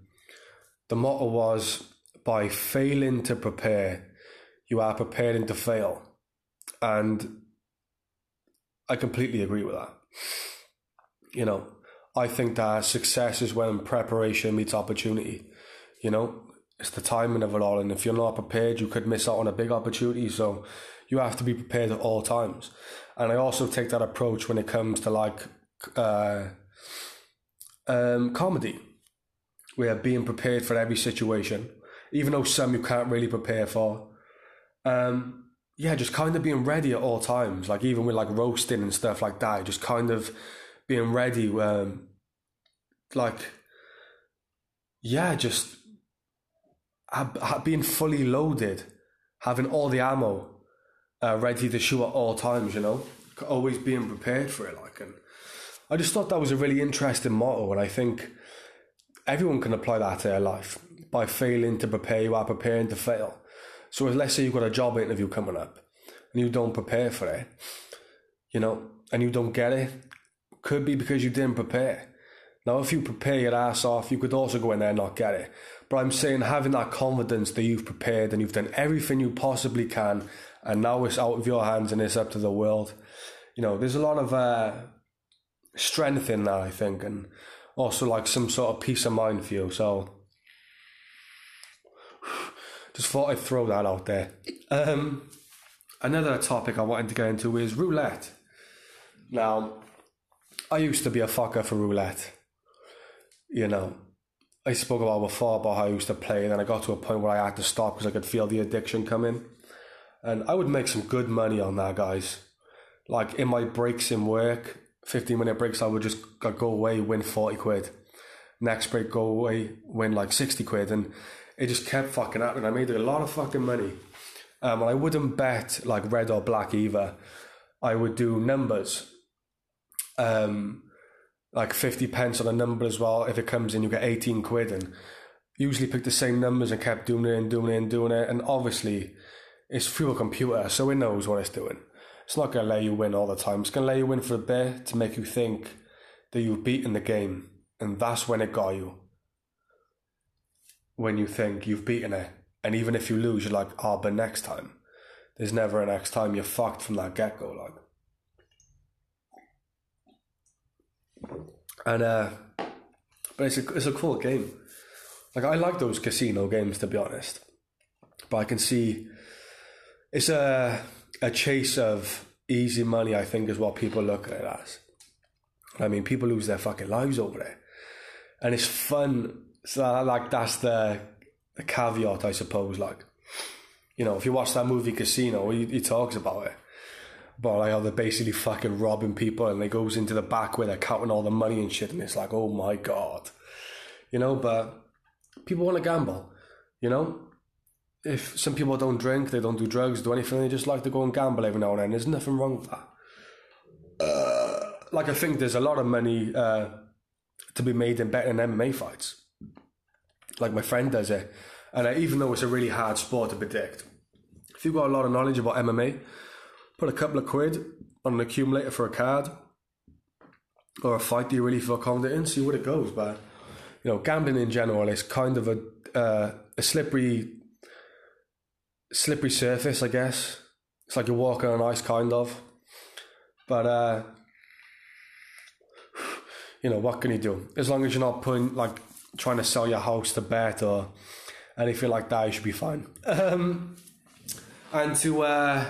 the motto was, by failing to prepare, you are preparing to fail. And I completely agree with that. You know, I think that success is when preparation meets opportunity. You know, it's the timing of it all, and if you're not prepared, you could miss out on a big opportunity. So you have to be prepared at all times. And I also take that approach when it comes to like uh, um, comedy, where being prepared for every situation, even though some you can't really prepare for. Um, yeah, just kind of being ready at all times, like even with like roasting and stuff like that, just kind of being ready. Um, like, yeah, just being fully loaded, having all the ammo uh, ready to shoot at all times, you know, always being prepared for it. Like, and I just thought that was a really interesting motto, and I think everyone can apply that to their life. By failing to prepare, you are preparing to fail. So if, let's say you've got a job interview coming up and you don't prepare for it, you know, and you don't get it, could be because you didn't prepare. Now, if you prepare your ass off, you could also go in there and not get it. But I'm saying having that confidence that you've prepared and you've done everything you possibly can, and now it's out of your hands and it's up to the world. You know, there's a lot of uh, strength in that, I think, and also like some sort of peace of mind for you. So just thought I'd throw that out there. Um, another topic I wanted to get into is roulette. Now, I used to be a fucker for roulette. You know, I spoke about before about how I used to play, and then I got to a point where I had to stop because I could feel the addiction coming. And I would make some good money on that, guys. Like in my breaks in work, fifteen minute breaks, I would just I'd go away, win forty quid. Next break, go away, win like sixty quid. And it just kept fucking happening. I made a lot of fucking money. Um, and I wouldn't bet like red or black either. I would do numbers. Um... like fifty pence on a number as well. If it comes in, you get eighteen quid, and usually pick the same numbers and kept doing it and doing it and doing it. And obviously it's through a computer, so it knows what it's doing. It's not going to let you win all the time. It's going to let you win for a bit to make you think that you've beaten the game. And that's when it got you. When you think you've beaten it. And even if you lose, you're like, oh, but next time. There's never a next time. You're fucked from that get-go, like. And uh, but it's a, it's a cool game. Like, I like those casino games, to be honest. But I can see it's a a chase of easy money, I think, is what people look at it as. I mean, people lose their fucking lives over it, and it's fun. So like that's the the caveat, I suppose. Like, you know, if you watch that movie Casino, he, he talks about it. But like how they're basically fucking robbing people, and they goes into the back where they're counting all the money and shit, and it's like, oh my god, you know. But people want to gamble, you know. If some people don't drink, they don't do drugs, do anything, they just like to go and gamble every now and then. There's nothing wrong with that. Uh, like I think there's a lot of money uh, to be made in betting M M A fights. Like my friend does it, and uh, even though it's a really hard sport to predict, if you've got a lot of knowledge about M M A. Put a couple of quid on an accumulator for a card or a fight that you really feel confident in, see what it goes. But, you know, gambling in general is kind of a uh, a slippery slippery surface, I guess. It's like you're walking on ice, kind of. But, uh, you know, what can you do? As long as you're not putting, like, trying to sell your house to bet or anything like that, you should be fine. Um, and to... Uh,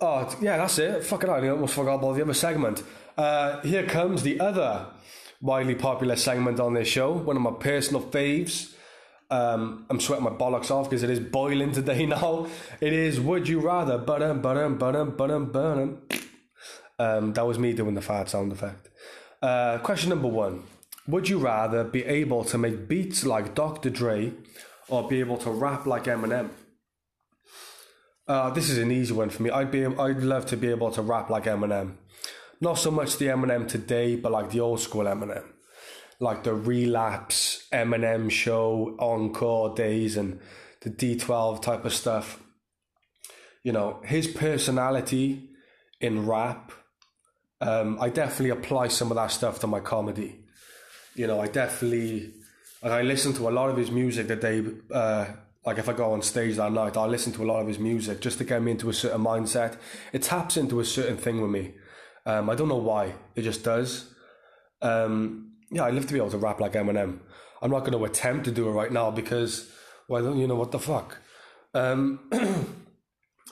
Oh, yeah, that's it. Fucking hell, I almost forgot about the other segment. Uh, here comes the other widely popular segment on this show, one of my personal faves. Um, I'm sweating my bollocks off because it is boiling today now. It is Would You Rather. Ba-dum, ba-dum, ba-dum, ba-dum, ba-dum. Um, that was me doing the fart sound effect. Uh, question number one. Would you rather be able to make beats like Doctor Dre or be able to rap like Eminem? Uh, this is an easy one for me. I'd be, I'd love to be able to rap like Eminem. Not so much the Eminem today, but like the old school Eminem. Like the Relapse, Eminem Show, Encore days, and the D twelve type of stuff. You know, his personality in rap, um, I definitely apply some of that stuff to my comedy. You know, I definitely... And I listen to a lot of his music that they... Uh, Like if I go on stage that night, I listen to a lot of his music just to get me into a certain mindset. It taps into a certain thing with me. Um, I don't know why. It just does. Um, yeah, I'd love to be able to rap like Eminem. I'm not going to attempt to do it right now because, well, you know, what the fuck. Um,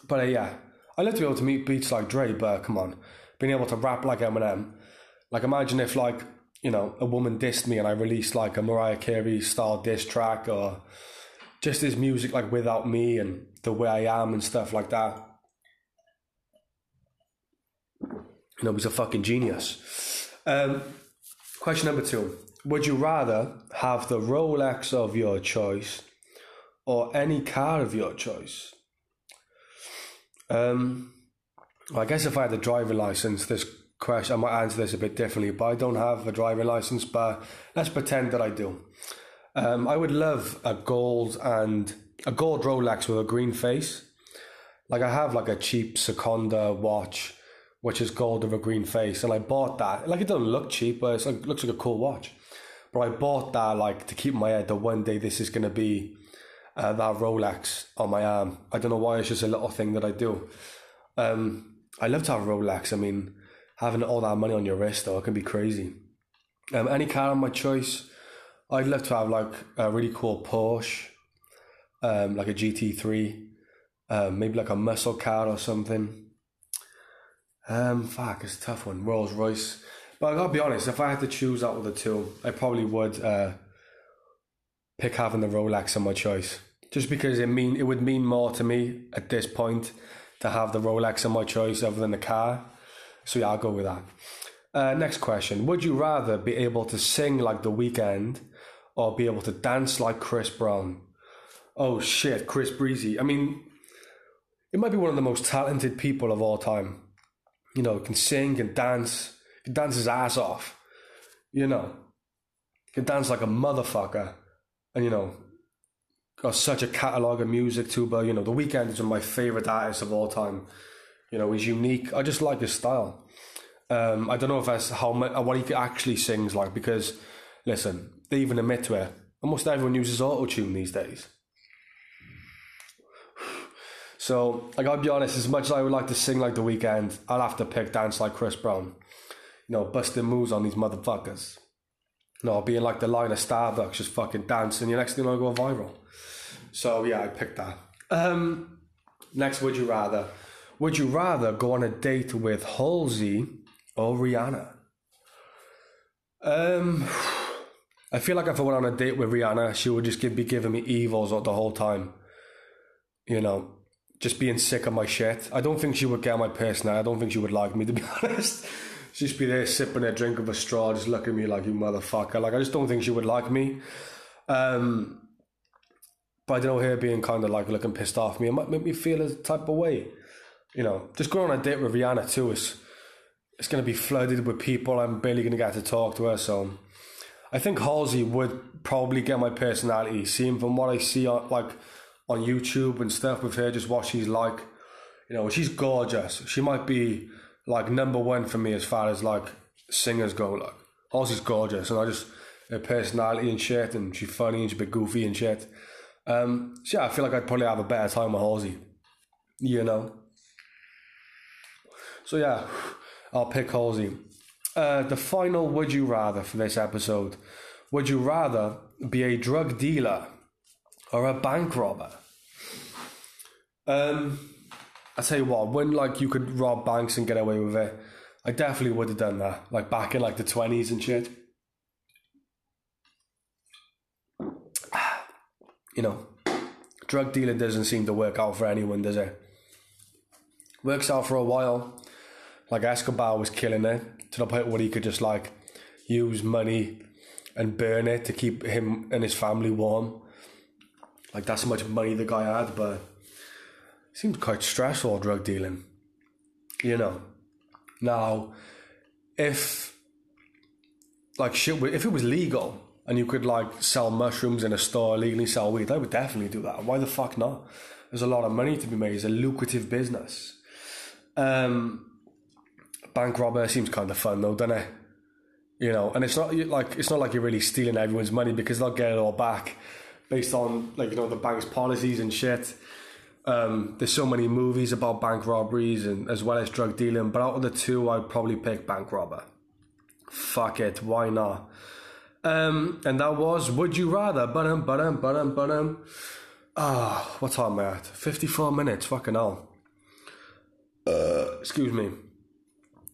but uh, yeah, I'd love to be able to meet beats like Dre, but come on, being able to rap like Eminem. Like, imagine if, like, you know, a woman dissed me and I released like a Mariah Carey style diss track, or just his music, like Without Me and The Way I Am and stuff like that. You know, he's a fucking genius. Um, question number two. Would you rather have the Rolex of your choice or any car of your choice? Um, I guess if I had a driving license, this question, I might answer this a bit differently, but I don't have a driving license, but let's pretend that I do. Um, I would love a gold and a gold Rolex with a green face. Like, I have like a cheap Seconda watch, which is gold with a green face, and I bought that. Like, it doesn't look cheap, but it's like, it looks like a cool watch. But I bought that, like, to keep in my head that one day this is going to be uh, that Rolex on my arm. I don't know why, it's just a little thing that I do. Um, I love to have a Rolex. I mean, having all that money on your wrist, though, it can be crazy. Um, any car of my choice, I'd love to have, like, a really cool Porsche, um, like a G T three, uh, maybe like a muscle car or something. Um, fuck, it's a tough one. Rolls Royce. But I gotta be honest, if I had to choose out of the two, I probably would uh, pick having the Rolex on my choice. Just because it mean it would mean more to me at this point to have the Rolex on my choice other than the car. So yeah, I'll go with that. Uh, next question. Would you rather be able to sing like The Weeknd or be able to dance like Chris Brown? Oh shit, Chris Breezy. I mean, it might be one of the most talented people of all time. You know, can sing and dance, can dance his ass off, you know, can dance like a motherfucker, and, you know, got such a catalogue of music too. But, you know, The Weeknd is one of my favourite artists of all time. You know, he's unique. I just like his style. Um, I don't know if that's how much, what he actually sings like, because, listen, they even admit to it. Almost everyone uses auto-tune these days. So, I gotta be honest, as much as I would like to sing like The Weeknd, I'll have to pick dance like Chris Brown. You know, busting moves on these motherfuckers. You know, being like the line of Starbucks, just fucking dancing. Your next thing I'll go viral. So, yeah, I picked that. Um, next, would you rather? Would you rather go on a date with Halsey or Rihanna? Um, I feel like if I went on a date with Rihanna, she would just give, be giving me evils the whole time. You know, just being sick of my shit. I don't think she would get my personality. I don't think she would like me, to be honest. She'd just be there sipping a drink of a straw, just looking at me like, you motherfucker. Like, I just don't think she would like me. Um, but I don't know, her being kind of like looking pissed off me, it might make me feel a type of way. You know, just going on a date with Rihanna too, is it's going to be flooded with people. I'm barely going to get to talk to her. So I think Halsey would probably get my personality, seeing from what I see on, like, on YouTube and stuff with her, just what she's like. You know, she's gorgeous. She might be like number one for me as far as like singers go. Like, Halsey's gorgeous, and I just, her personality and shit, and she's funny and she's a bit goofy and shit. Um, so yeah, I feel like I'd probably have a better time with Halsey, you know. So yeah, I'll pick Halsey. Uh, the final would you rather for this episode. Would you rather be a drug dealer or a bank robber? Um, I tell you what, when like you could rob banks and get away with it, I definitely would have done that. Like back in like the twenties and shit. You know, drug dealing doesn't seem to work out for anyone, does it? Works out for a while. Like Escobar was killing it to the point where he could just like use money and burn it to keep him and his family warm. Like, that's how much money the guy had, but it seems quite stressful, drug dealing. You know. Now, if, like, shit, if it was legal and you could, like, sell mushrooms in a store, legally sell weed, I would definitely do that. Why the fuck not? There's a lot of money to be made. It's a lucrative business. Um, bank robber seems kind of fun, though, doesn't it? You know, and it's not like it's not like you're really stealing everyone's money, because they'll get it all back, based on, like, you know, the bank's policies and shit. Um, there's so many movies about bank robberies and as well as drug dealing, but out of the two, I'd probably pick bank robber. Fuck it, why not? Um, and that was Would You Rather. Ba-dum, ba-dum, ba-dum, ba-dum. Ah, what time am I at? fifty-four minutes, fucking hell. Uh, excuse me.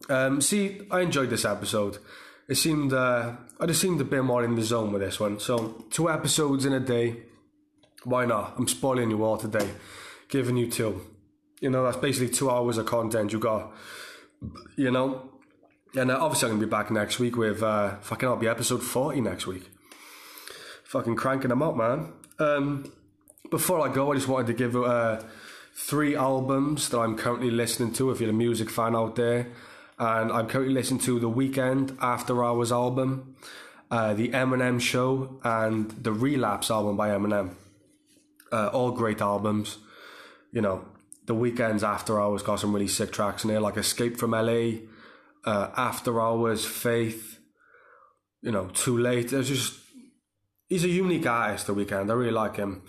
Um, see, I enjoyed this episode. It seemed, uh, I just seemed a bit more in the zone with this one. So, two episodes in a day. Why not? I'm spoiling you all today. Giving you two. You know, that's basically two hours of content you got. You know? And uh, obviously I'm going to be back next week with, uh, fucking, I'll be episode forty next week. Fucking cranking them up, man. Um, before I go, I just wanted to give uh, three albums that I'm currently listening to, if you're a music fan out there. And I'm currently listening to The Weeknd After Hours album, uh, The Eminem Show, and The Relapse album by Eminem. Uh, all great albums. You know, The Weeknd's After Hours got some really sick tracks in there, like Escape from L A, uh, After Hours, Faith, you know, Too Late. It's just, he's a unique artist, The Weeknd. I really like him.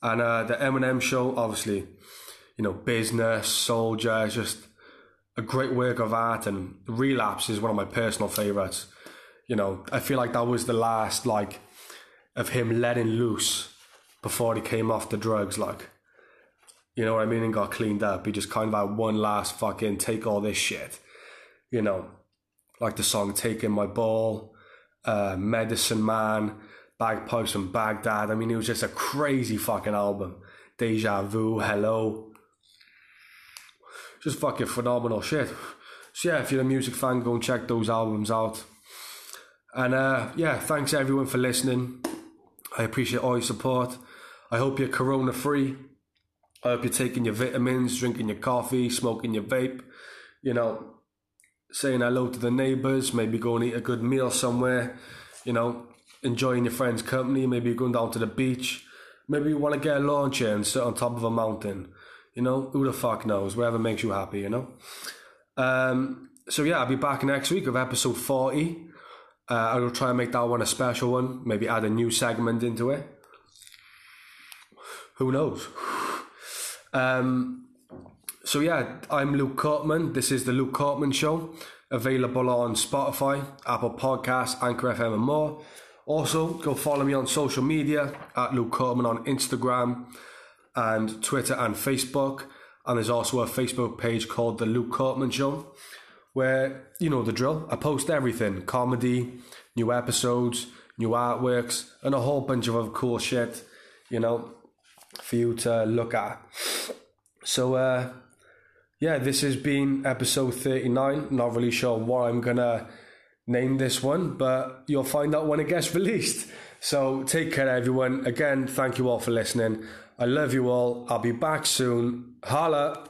And uh, The Eminem Show, obviously, you know, Business, Soldier, it's just a great work of art. And Relapse is one of my personal favourites. You know, I feel like that was the last, like, of him letting loose before he came off the drugs, like, you know what I mean, and got cleaned up. He just kind of had one last fucking take all this shit. You know, like the song Taking My Ball, uh, Medicine Man, Bagpipes and Baghdad. I mean, it was just a crazy fucking album. Deja Vu, Hello. Just fucking phenomenal shit. So yeah, if you're a music fan, go and check those albums out. And uh, yeah, thanks everyone for listening. I appreciate all your support. I hope you're corona free. I hope you're taking your vitamins, drinking your coffee, smoking your vape. You know, saying hello to the neighbours. Maybe go and eat a good meal somewhere. You know, enjoying your friend's company. Maybe you're going down to the beach. Maybe you want to get a lawn chair and sit on top of a mountain. You know, who the fuck knows? Whatever makes you happy, you know? Um, so yeah, I'll be back next week with episode forty. Uh, I will try and make that one a special one. Maybe add a new segment into it. Who knows? Um, so yeah, I'm Luke Kortman. This is the Luke Kortman Show. Available on Spotify, Apple Podcasts, Anchor F M and more. Also, go follow me on social media at Luke Kortman on Instagram and Twitter and Facebook. And there's also a Facebook page called The Luke Kortman Show, where, you know the drill, I post everything. Comedy, new episodes, new artworks, and a whole bunch of other cool shit, you know, for you to look at. So, uh, yeah, this has been episode thirty-nine. Not really sure what I'm going to name this one, but you'll find out when it gets released. So take care, everyone. Again, thank you all for listening. I love you all. I'll be back soon. Holla.